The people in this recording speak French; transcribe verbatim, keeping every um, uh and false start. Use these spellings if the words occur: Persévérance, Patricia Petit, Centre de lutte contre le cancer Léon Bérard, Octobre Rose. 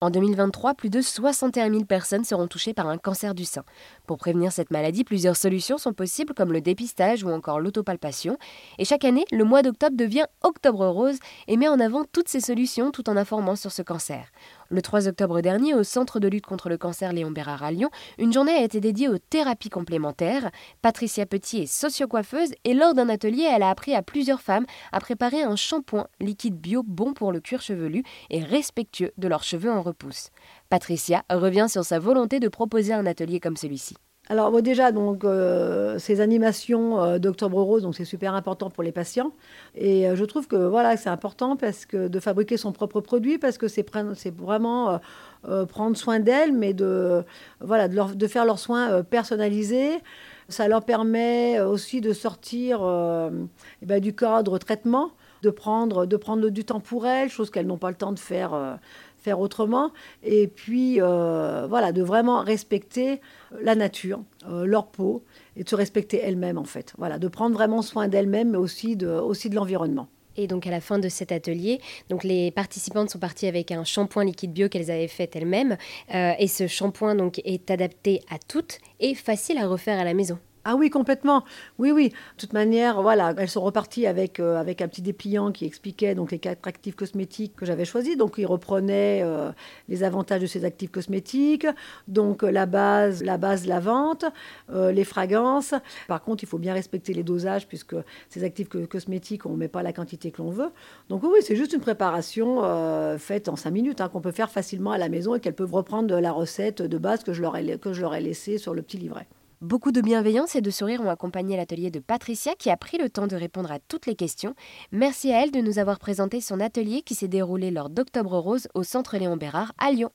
En deux mille vingt-trois, plus de soixante et un mille personnes seront touchées par un cancer du sein. Pour prévenir cette maladie, plusieurs solutions sont possibles comme le dépistage ou encore l'autopalpation. Et chaque année, le mois d'octobre devient Octobre Rose et met en avant toutes ces solutions tout en informant sur ce cancer. Le trois octobre dernier, au Centre de lutte contre le cancer Léon Bérard à Lyon, une journée a été dédiée aux thérapies complémentaires. Patricia Petit est socio-coiffeuse et lors d'un atelier, elle a appris à plusieurs femmes à préparer un shampoing liquide bio bon pour le cuir chevelu et respectueux de leurs cheveux en repos. Pousse. Patricia revient sur sa volonté de proposer un atelier comme celui-ci. Alors bon, déjà, donc, euh, ces animations euh, d'Octobre Rose, donc, c'est super important pour les patients. Et euh, je trouve que voilà, c'est important parce que de fabriquer son propre produit, parce que c'est, c'est vraiment euh, prendre soin d'elles, mais de, voilà, de, leur, de faire leurs soins euh, personnalisés. Ça leur permet aussi de sortir euh, eh ben, du cadre traitement, de prendre, de prendre du temps pour elles, chose qu'elles n'ont pas le temps de faire euh, faire autrement, et puis euh, voilà, de vraiment respecter la nature, euh, leur peau, et de se respecter elles-mêmes en fait. Voilà, de prendre vraiment soin d'elles-mêmes, mais aussi de, aussi de l'environnement. Et donc à la fin de cet atelier, donc les participantes sont parties avec un shampoing liquide bio qu'elles avaient fait elles-mêmes, euh, et ce shampoing donc est adapté à toutes et facile à refaire à la maison. Ah oui, complètement. Oui, oui. De toute manière, voilà, elles sont reparties avec, euh, avec un petit dépliant qui expliquait donc, les quatre actifs cosmétiques que j'avais choisis. Donc, ils reprenaient euh, les avantages de ces actifs cosmétiques. Donc, la base, la base, la vente, euh, les fragrances. Par contre, il faut bien respecter les dosages puisque ces actifs cosmétiques, on ne met pas la quantité que l'on veut. Donc, oui, c'est juste une préparation euh, faite en cinq minutes hein, qu'on peut faire facilement à la maison et qu'elles peuvent reprendre la recette de base que je leur ai, que je leur ai laissée sur le petit livret. Beaucoup de bienveillance et de sourire ont accompagné l'atelier de Patricia qui a pris le temps de répondre à toutes les questions. Merci à elle de nous avoir présenté son atelier qui s'est déroulé lors d'Octobre Rose au Centre Léon Bérard à Lyon.